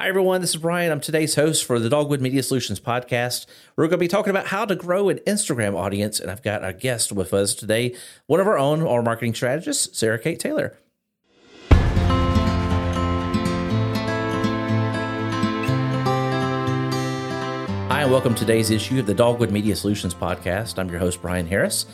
Hi, everyone. This is Brian. I'm today's host for the Dogwood Media Solutions podcast. We're going to be talking about how to grow an Instagram audience, and I've got a guest with us today, one of our own, our marketing strategist, Sarah Kate Taylor. Hi, and welcome to today's issue of the Dogwood Media Solutions podcast. I'm your host, Brian Harris,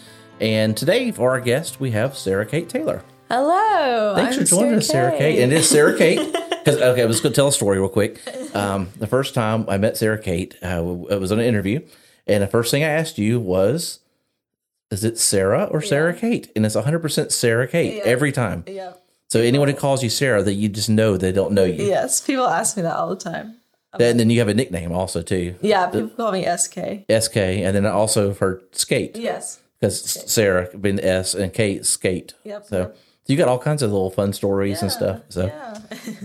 and today for our guest, we have Sarah Kate Taylor. Hello. Thanks for joining us, Sarah Kate. And it is Sarah Kate. Okay, I was going to tell a story real quick. The first time I met Sarah Kate, it was on an interview, and the first thing I asked you was, is it Sarah or Sarah Kate? And it's 100% Sarah Kate every time. Yeah. So anyone who calls you Sarah, that you just know they don't know you. Yes, people ask me that all the time. And then you have a nickname also, too. Yeah, people call me SK. SK, and then also for Skate. Yes. Because Sarah being the S and Kate, Skate. Yep. So. Yep. You got all kinds of little fun stories and stuff. So,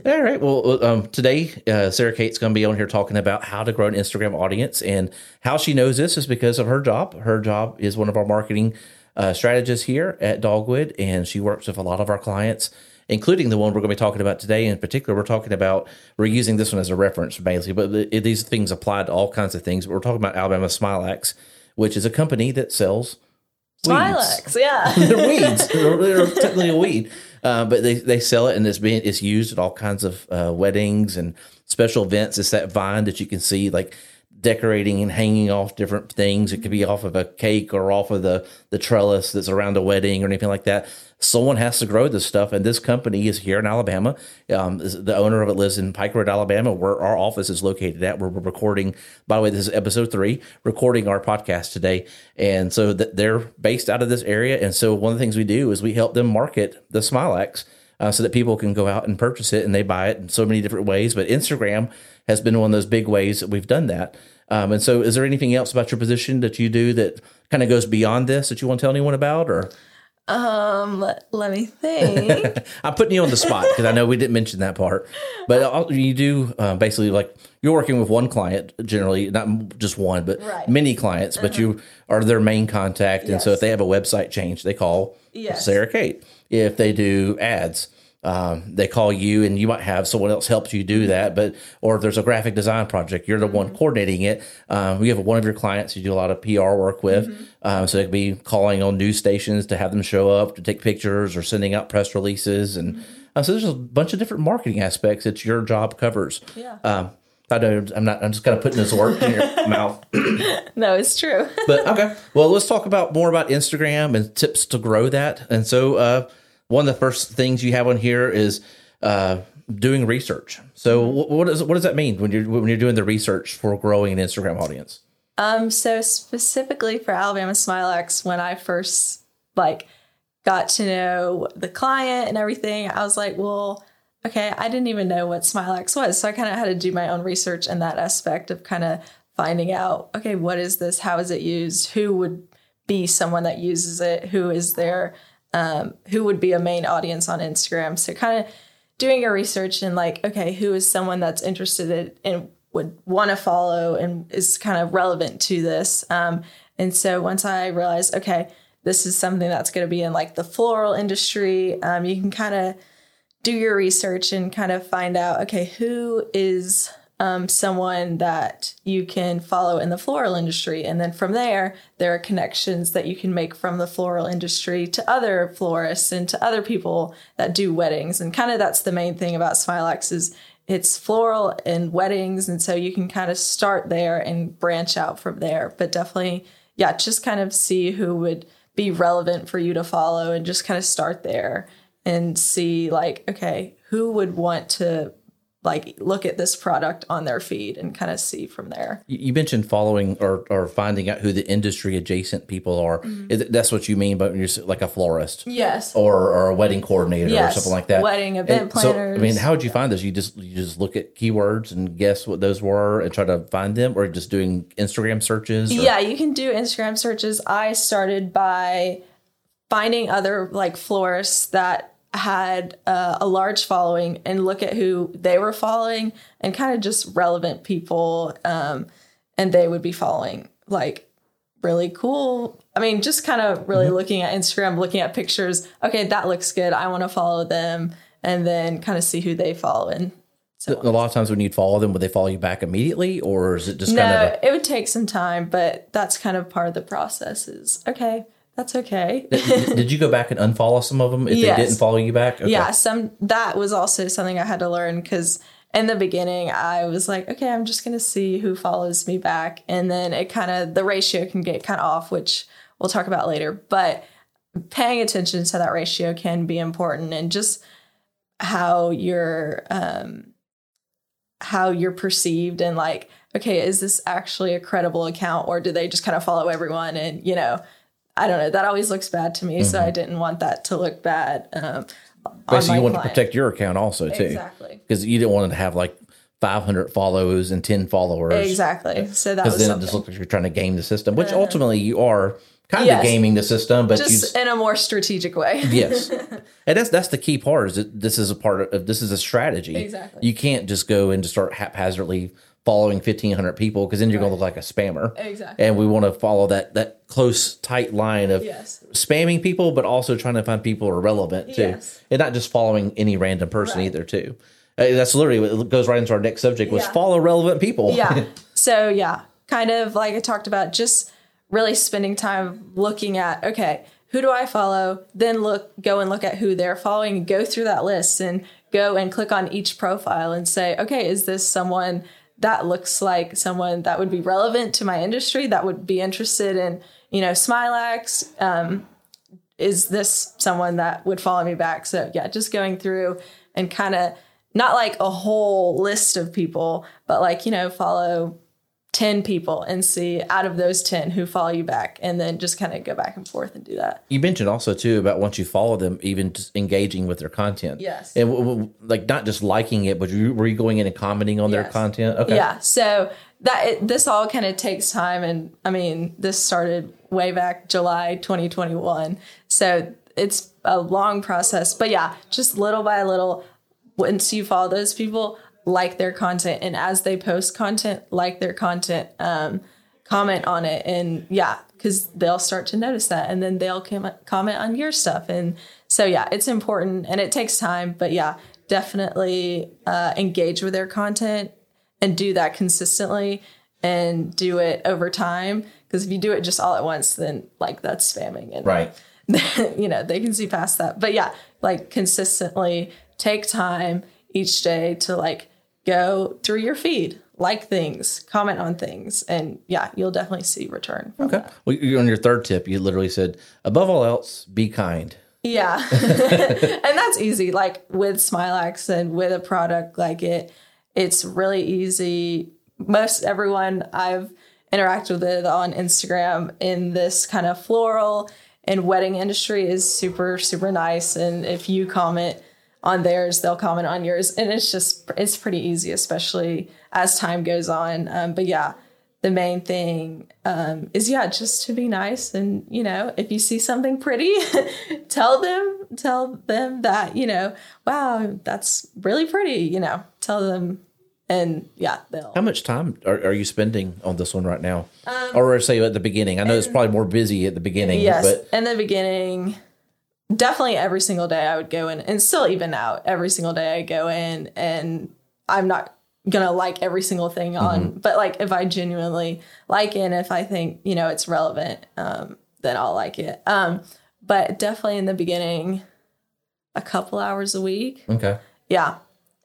all right. Well, today, Sarah Kate's going to be on here talking about how to grow an Instagram audience, and how she knows this is because of her job. Her job is one of our marketing strategists here at Dogwood, and she works with a lot of our clients, including the one we're going to be talking about today. In particular, we're using this one as a reference, basically, but these things apply to all kinds of things. But we're talking about Alabama Smilax, which is a company that sells Smilax, they're weeds. They're technically a weed, but they sell it, and it's used at all kinds of weddings and special events. It's that vine that you can see, like decorating and hanging off different things. It could be off of a cake or off of the trellis that's around a wedding or anything like that. Someone has to grow this stuff, and this company is here in Alabama. The owner of it lives in Pike Road, Alabama, where our office is located at. Where we're recording. By the way, this is episode 3, recording our podcast today, and so they're based out of this area. And so one of the things we do is we help them market the Smilax. So that people can go out and purchase it, and they buy it in so many different ways. But Instagram has been one of those big ways that we've done that. And so is there anything else about your position that you do that kind of goes beyond this that you want to tell anyone about? Or let me think. I'm putting you on the spot because I know we didn't mention that part. But you do basically, like, you're working with one client generally, not just one, but many clients. But you are their main contact. And so if they have a website change, they call Sarah Kate. If they do ads, they call you, and you might have someone else help you do that. Or if there's a graphic design project, you're the one coordinating it. You have one of your clients you do a lot of PR work with. So it could be calling on news stations to have them show up to take pictures, or sending out press releases. And so there's a bunch of different marketing aspects that your job covers. Yeah. I know I'm just kind of putting this word in your mouth. No, it's true. But okay. Well, let's talk more about Instagram and tips to grow that. And so, one of the first things you have on here is doing research. So what does that mean when you're doing the research for growing an Instagram audience? So specifically for Alabama Smilax, when I first got to know the client and everything, I was like, well, okay, I didn't even know what Smilax was. So I kind of had to do my own research in that aspect of kind of finding out, okay, what is this? How is it used? Who would be someone that uses it? Who is there? Who would be a main audience on Instagram? So kind of doing your research and okay, who is someone that's interested in and would want to follow and is kind of relevant to this. And so once I realized, okay, this is something that's going to be in the floral industry, you can kind of do your research and kind of find out, okay, who is someone that you can follow in the floral industry. And then from there are connections that you can make from the floral industry to other florists and to other people that do weddings. And kind of that's the main thing about Smilax is it's floral and weddings. And so you can kind of start there and branch out from there. But definitely, just kind of see who would be relevant for you to follow and just kind of start there and see okay, who would want to look at this product on their feed and kind of see from there. You mentioned following or finding out who the industry adjacent people are. Mm-hmm. That's what you mean by when you're a florist. Yes. Or a wedding coordinator or something like that. Wedding event planners. So, how would you find this? You just look at keywords and guess what those were and try to find them, or just doing Instagram searches? Yeah, you can do Instagram searches. I started by finding other florists that had a large following and look at who they were following and kind of just relevant people. And they would be following really cool. Just kind of really looking at Instagram, looking at pictures. Okay, that looks good. I want to follow them, and then kind of see who they follow and So a lot of times when you'd follow them, would they follow you back immediately, or is it just it would take some time, but that's kind of part of the process is, okay, that's okay. Did you go back and unfollow some of them if Yes. they didn't follow you back? Okay. Yeah, that was also something I had to learn, because in the beginning I was like, okay, I'm just going to see who follows me back. And then it kind of, the ratio can get kind of off, which we'll talk about later, but paying attention to that ratio can be important, and just how you're, how you're perceived, and like, okay, is this actually a credible account, or do they just kind of follow everyone? And, you know, I don't know, that always looks bad to me. Mm-hmm. So I didn't want that to look bad. Basically you want to protect your account also too. Exactly. Because you didn't want to have like 500 follows and 10 followers. Exactly. So that was something. Because then it just looks like you're trying to game the system, which ultimately you are kind of gaming the system, but just in a more strategic way. Yes. And that's the key part, is that this is a strategy. Exactly. You can't just go and just start haphazardly following 1,500 people, because then you're going to look like a spammer. Exactly. And we want to follow that close, tight line of spamming people, but also trying to find people who are relevant too. Yes. And not just following any random person either too. That's literally what goes right into our next subject, was follow relevant people. Yeah. So kind of like I talked about, just really spending time looking at, okay, who do I follow? Then go and look at who they're following, and go through that list and go and click on each profile and say, okay, is this someone that looks like someone that would be relevant to my industry, that would be interested in, you know, Smilax? Is this someone that would follow me back? So just going through and kind of not like a whole list of people, but like, you know, follow 10 people and see out of those 10 who follow you back, and then just kind of go back and forth and do that. You mentioned also too about once you follow them, even just engaging with their content. Yes. And like not just liking it, but were you going in and commenting on their content? Okay. Yeah. So this all kind of takes time. And I mean, this started way back July 2021. So it's a long process, but just little by little, once you follow those people, like their content, and as they post content, like their content, comment on it. And because they'll start to notice that, and then they'll comment on your stuff. And so, it's important, and it takes time, but definitely engage with their content and do that consistently, and do it over time. Because if you do it just all at once, then like that's spamming, and you know, they can see past that, but like consistently take time each day to like, go through your feed, like things, comment on things, and you'll definitely see return from that. Well, on your third tip, you literally said, above all else, be kind. Yeah. And that's easy. Like with Smilax and with a product like it's really easy. Most everyone I've interacted with on Instagram in this kind of floral and wedding industry is super, super nice. And if you comment on theirs, they'll comment on yours. And it's pretty easy, especially as time goes on. The main thing is, just to be nice. And, you know, if you see something pretty, tell them that, you know, wow, that's really pretty, you know, tell them. And they'll. How much time are you spending on this one right now? Or say at the beginning, I know it's probably more busy at the beginning. Yes, but in the beginning, definitely every single day I would go in, and still even now, every single day I go in, and I'm not going to like every single thing on, but like if I genuinely like it, and if I think, you know, it's relevant, then I'll like it. But definitely in the beginning, a couple hours a week. Okay. Yeah.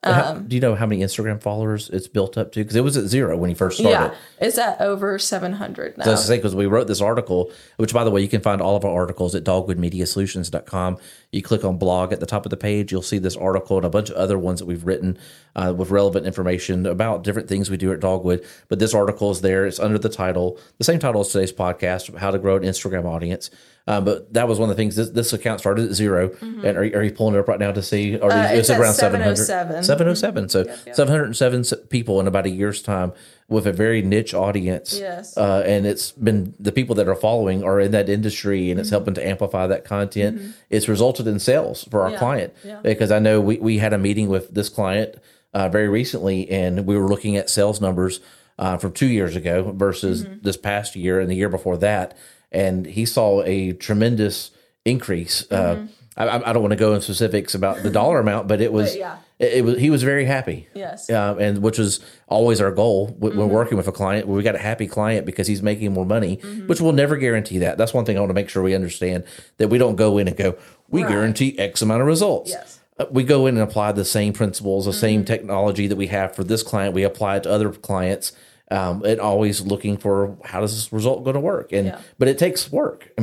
Do you know how many Instagram followers it's built up to? Because it was at 0 when you first started. Yeah, it's at over 700 now. So I was saying, because we wrote this article, which, by the way, you can find all of our articles at dogwoodmediasolutions.com. You click on blog at the top of the page, you'll see this article and a bunch of other ones that we've written with relevant information about different things we do at Dogwood. But this article is there. It's under the title, the same title as today's podcast, How to Grow an Instagram Audience. But that was one of the things. This account started at 0. And are you pulling it up right now to see? Or it's around 700. 707. So 707 people in about a year's time with a very niche audience. Yes. And it's been the people that are following are in that industry, and it's helping to amplify that content. It's resulted in sales for our client. Because I know we had a meeting with this client very recently, and we were looking at sales numbers from 2 years ago versus this past year and the year before that. And he saw a tremendous increase. I don't want to go in specifics about the dollar amount, but it was He was very happy. Yes. And which is always our goal when working with a client. We got a happy client because he's making more money, which we'll never guarantee that. That's one thing I want to make sure we understand, that we don't go in and go, we guarantee X amount of results. Yes. We go in and apply the same principles, the same technology that we have for this client. We apply it to other clients. And always looking for how does this result going to work? And but it takes work. I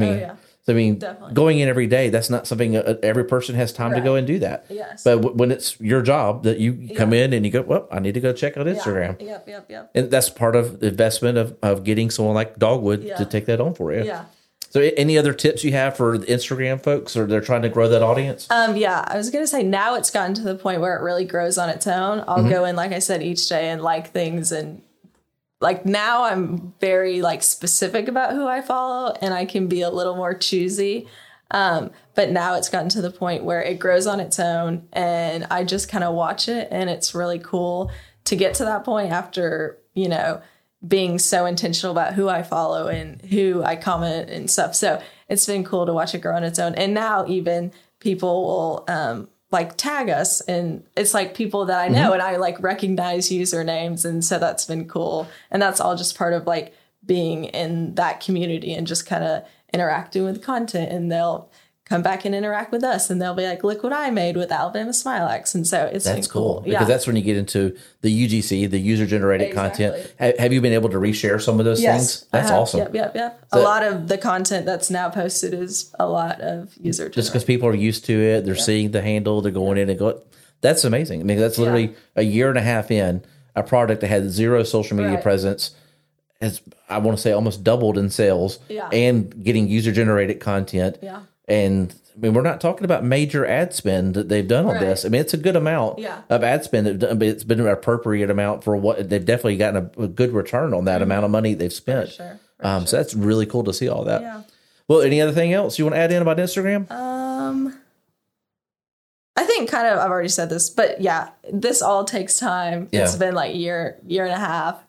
mean, definitely. Going in every day, that's not something every person has time to go and do that. Yes. But when it's your job that you come in and you go, well, I need to go check out Instagram. Yep. And that's part of the investment of getting someone like Dogwood to take that on for you. Yeah. So any other tips you have for the Instagram folks, or they're trying to grow that audience? I was going to say, now it's gotten to the point where it really grows on its own. I'll go in, like I said, each day and like things, and like now I'm very like specific about who I follow, and I can be a little more choosy. But now it's gotten to the point where it grows on its own, and I just kind of watch it. And it's really cool to get to that point after, you know, being so intentional about who I follow and who I comment and stuff. So it's been cool to watch it grow on its own. And now even people will, like tag us, and it's like people that I know and I like recognize usernames. And so that's been cool. And that's all just part of like being in that community and just kind of interacting with content, and they'll come back and interact with us, and they'll be like, look what I made with Alabama Smilax. And so it's that's cool. Because that's when you get into the UGC, the user generated content. Have you been able to reshare some of those things? That's awesome. Yep. So a lot of the content that's now posted is a lot of user generated. Just because people are used to it. They're seeing the handle, they're going in and go, that's amazing. I mean, that's literally a year and a half in, a product that had zero social media presence has, I want to say, almost doubled in sales and getting user generated content. Yeah. And I mean, we're not talking about major ad spend that they've done on this. I mean, it's a good amount of ad spend. It's been an appropriate amount for what they've definitely gotten a good return on that amount of money they've spent. For sure. So that's really cool to see all that. Yeah. Well, any other thing else you want to add in about Instagram? I think kind of, I've already said this, but this all takes time. Yeah. It's been like year and a half.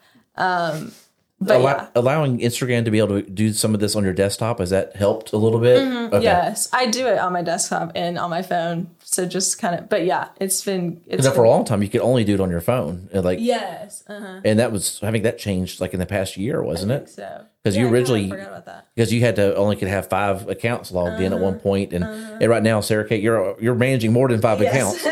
But allowing Instagram to be able to do some of this on your desktop, has that helped a little bit? Okay. Yes, I do it on my desktop and on my phone. So just kind of, but it's been. Because for a long time, you could only do it on your phone. Like and that was, I think that changed like in the past year, wasn't it? So because you originally, I forgot about that. Because you had to only could have 5 accounts logged in at one point, and right now, Sarah Kate, you're managing more than 5 accounts.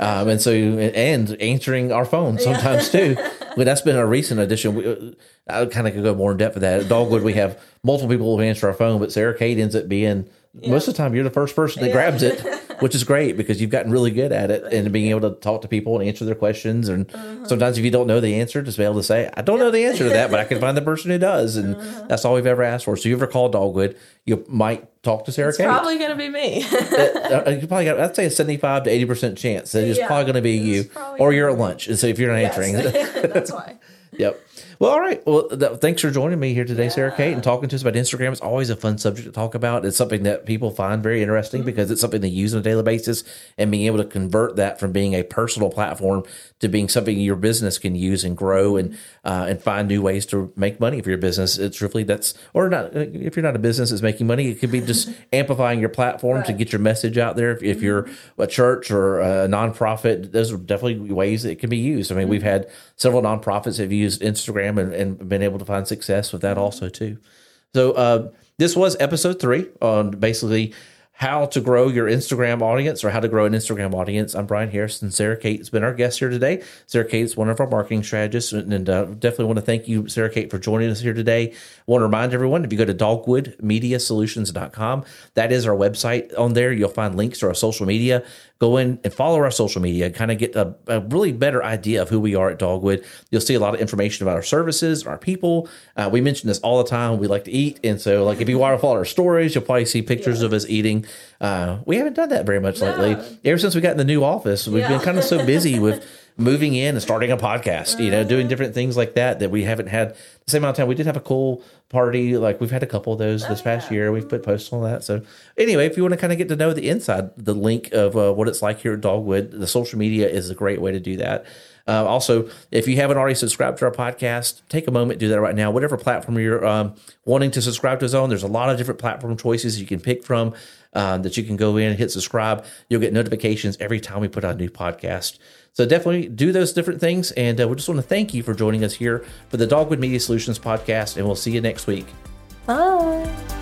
And so, and answering our phone sometimes too. Well, that's been a recent addition. I kind of could go more in depth with that. At Dogwood, we have multiple people who answer our phone, but Sarah Kate ends up being, most of the time, you're the first person that grabs it, which is great because you've gotten really good at it and being able to talk to people and answer their questions. And sometimes if you don't know the answer, just be able to say, I don't know the answer to that, but I can find the person who does. And that's all we've ever asked for. So you ever call Dogwood, you might talk to Sarah Kate. It's probably going to be me. You probably got, I'd say a 75 to 80% chance that it's probably going to be you, or you're at lunch. And so if you're not answering, that's why. Yep. Well, all right. Well, thanks for joining me here today, Sarah Kate, and talking to us about Instagram. It's always a fun subject to talk about. It's something that people find very interesting because it's something they use on a daily basis, and being able to convert that from being a personal platform to being something your business can use and grow and find new ways to make money for your business. It's really or not, if you're not a business that's making money, it could be just amplifying your platform to get your message out there. If you're a church or a nonprofit, those are definitely ways that it can be used. I mean, we've had several nonprofits that have used Instagram and been able to find success with that also too. So this was episode 3 on basically how to grow your Instagram audience, or how to grow an Instagram audience. I'm Brian Harris, and Sarah Kate has been our guest here today. Sarah Kate is one of our marketing strategists, and definitely want to thank you, Sarah Kate, for joining us here today. I want to remind everyone, if you go to dogwoodmediasolutions.com, that is our website. On there, you'll find links to our social media. Go in and follow our social media, kind of get a really better idea of who we are at Dogwood. You'll see a lot of information about our services, our people. We mention this all the time. We like to eat. And so like if you want to follow our stories, you'll probably see pictures of us eating. We haven't done that very much lately. Ever since we got in the new office, we've been kind of so busy with moving in and starting a podcast, you know, doing different things like that we haven't had the same amount of time. We did have a cool party. Like we've had a couple of those this past year. We've put posts on that. So anyway, if you want to kind of get to know the inside, the link of what it's like here at Dogwood, the social media is a great way to do that. Also, if you haven't already subscribed to our podcast, take a moment, do that right now. Whatever platform you're wanting to subscribe to us on, there's a lot of different platform choices you can pick from that you can go in and hit subscribe. You'll get notifications every time we put out a new podcast. So definitely do those different things. And we just want to thank you for joining us here for the Dogwood Media Solutions podcast. And we'll see you next week. Bye.